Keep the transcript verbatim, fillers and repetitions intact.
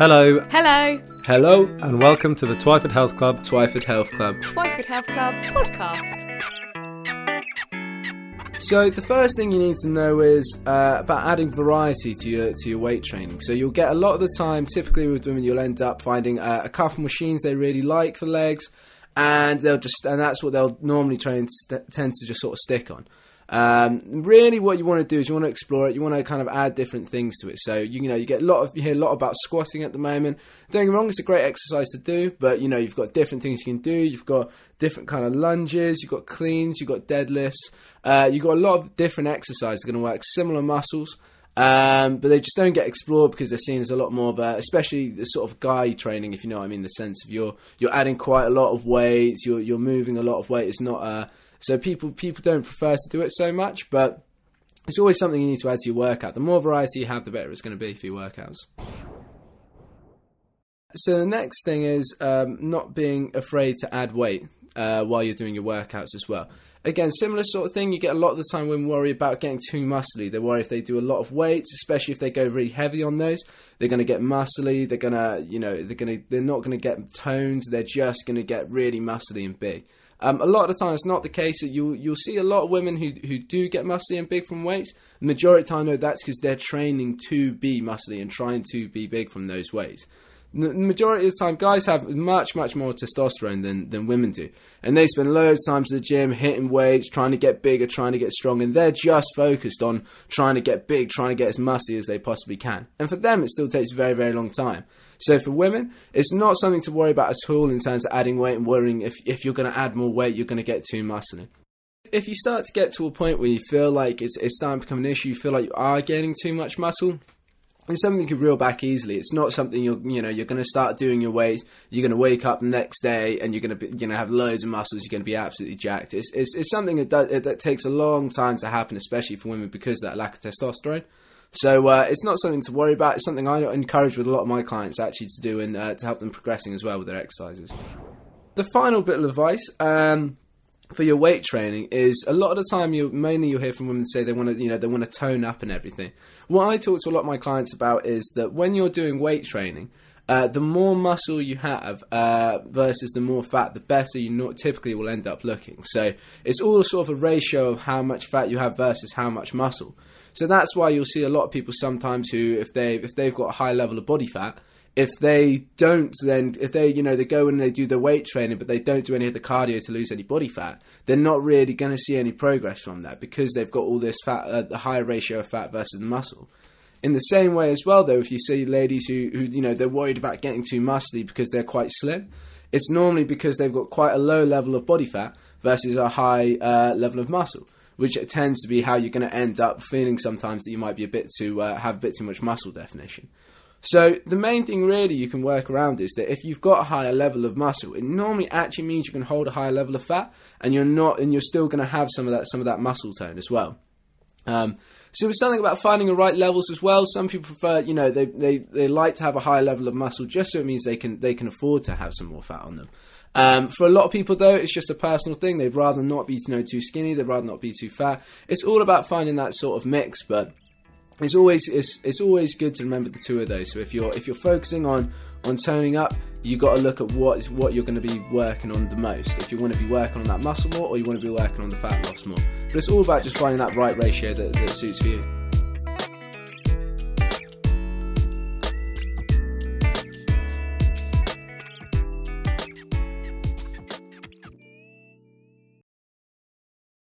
Hello. Hello. Hello. And welcome to the Twyford Health Club. Twyford Health Club. Twyford Health Club podcast. So the first thing you need to know is uh, about adding variety to your to your weight training. So you'll get a lot of the time, typically with women, you'll end up finding uh, a couple machines they really like for legs, and they'll just and that's what they'll normally train st- tend to just sort of stick on. Um, really what you want to do is you want to explore it. You want to kind of add different things to it. So, you, you know, you get a lot of, you hear a lot about squatting at the moment. Don't get me wrong, it's a great exercise to do, but you know, you've got different things you can do. You've got different kind of lunges, you've got cleans, you've got deadlifts. Uh, you've got a lot of different exercises that are going to work similar muscles. Um, but they just don't get explored because they're seen as a lot more of a, especially the sort of guy training, if you know what I mean, the sense of you're, you're adding quite a lot of weights, you're, you're moving a lot of weight. It's not a, So people people don't prefer to do it so much, but it's always something you need to add to your workout. The more variety you have, the better it's going to be for your workouts. So the next thing is um, not being afraid to add weight uh, while you're doing your workouts as well. Again, similar sort of thing. You get a lot of the time women worry about getting too muscly. They worry if they do a lot of weights, especially if they go really heavy on those, they're going to get muscly. They're going to, you know, they're going to, they're not going to get toned. They're just going to get really muscly and big. Um, a lot of the time, it's not the case. You, you'll see a lot of women who who do get muscly and big from weights. The majority of the time, though, that's because they're training to be muscly and trying to be big from those weights. The majority of the time, guys have much, much more testosterone than, than women do. And they spend loads of time to the gym, hitting weights, trying to get bigger, trying to get strong. And they're just focused on trying to get big, trying to get as muscly as they possibly can. And for them, it still takes a very, very long time. So for women, it's not something to worry about at all in terms of adding weight and worrying if, if you're going to add more weight, you're going to get too muscly. If you start to get to a point where you feel like it's, it's starting to become an issue, you feel like you are gaining too much muscle, it's something you can reel back easily. It's not something you're, you know, you're going to start doing your weights. You're going to wake up the next day and you're going to, be, you know, have loads of muscles. You're going to be absolutely jacked. It's it's, it's something that does, it, that takes a long time to happen, especially for women because of that lack of testosterone. So uh, it's not something to worry about. It's something I encourage with a lot of my clients actually to do and uh, to help them progressing as well with their exercises. The final bit of advice. Um, For your weight training is a lot of the time you mainly you'll hear from women say they want to you know they want to tone up and everything. What I talk to a lot of my clients about is that when you're doing weight training, uh, the more muscle you have uh, versus the more fat, the better you not typically will end up looking. So it's all sort of a ratio of how much fat you have versus how much muscle. So that's why you'll see a lot of people sometimes who if they if they've got a high level of body fat. If they don't, then if they, you know, they go and they do their weight training, but they don't do any of the cardio to lose any body fat, they're not really going to see any progress from that because they've got all this fat, uh, the higher ratio of fat versus muscle. In the same way as well, though, if you see ladies who, who, you know, they're worried about getting too muscly because they're quite slim, it's normally because they've got quite a low level of body fat versus a high uh, level of muscle, which tends to be how you're going to end up feeling sometimes that you might be a bit too, uh, have a bit too much muscle definition. So the main thing really you can work around is that if you've got a higher level of muscle, it normally actually means you can hold a higher level of fat, and you're not, and you're still going to have some of that, some of that muscle tone as well. Um, so it's something about finding the right levels as well. Some people prefer, you know, they, they, they like to have a higher level of muscle just so it means they can they can afford to have some more fat on them. Um, for a lot of people though, it's just a personal thing. They'd rather not be, you know, too skinny. They'd rather not be too fat. It's all about finding that sort of mix, but. It's always it's it's always good to remember the two of those. So if you're if you're focusing on on toning up, you got to look at what is what you're going to be working on the most. If you want to be working on that muscle more, or you want to be working on the fat loss more, but it's all about just finding that right ratio that, that suits for you.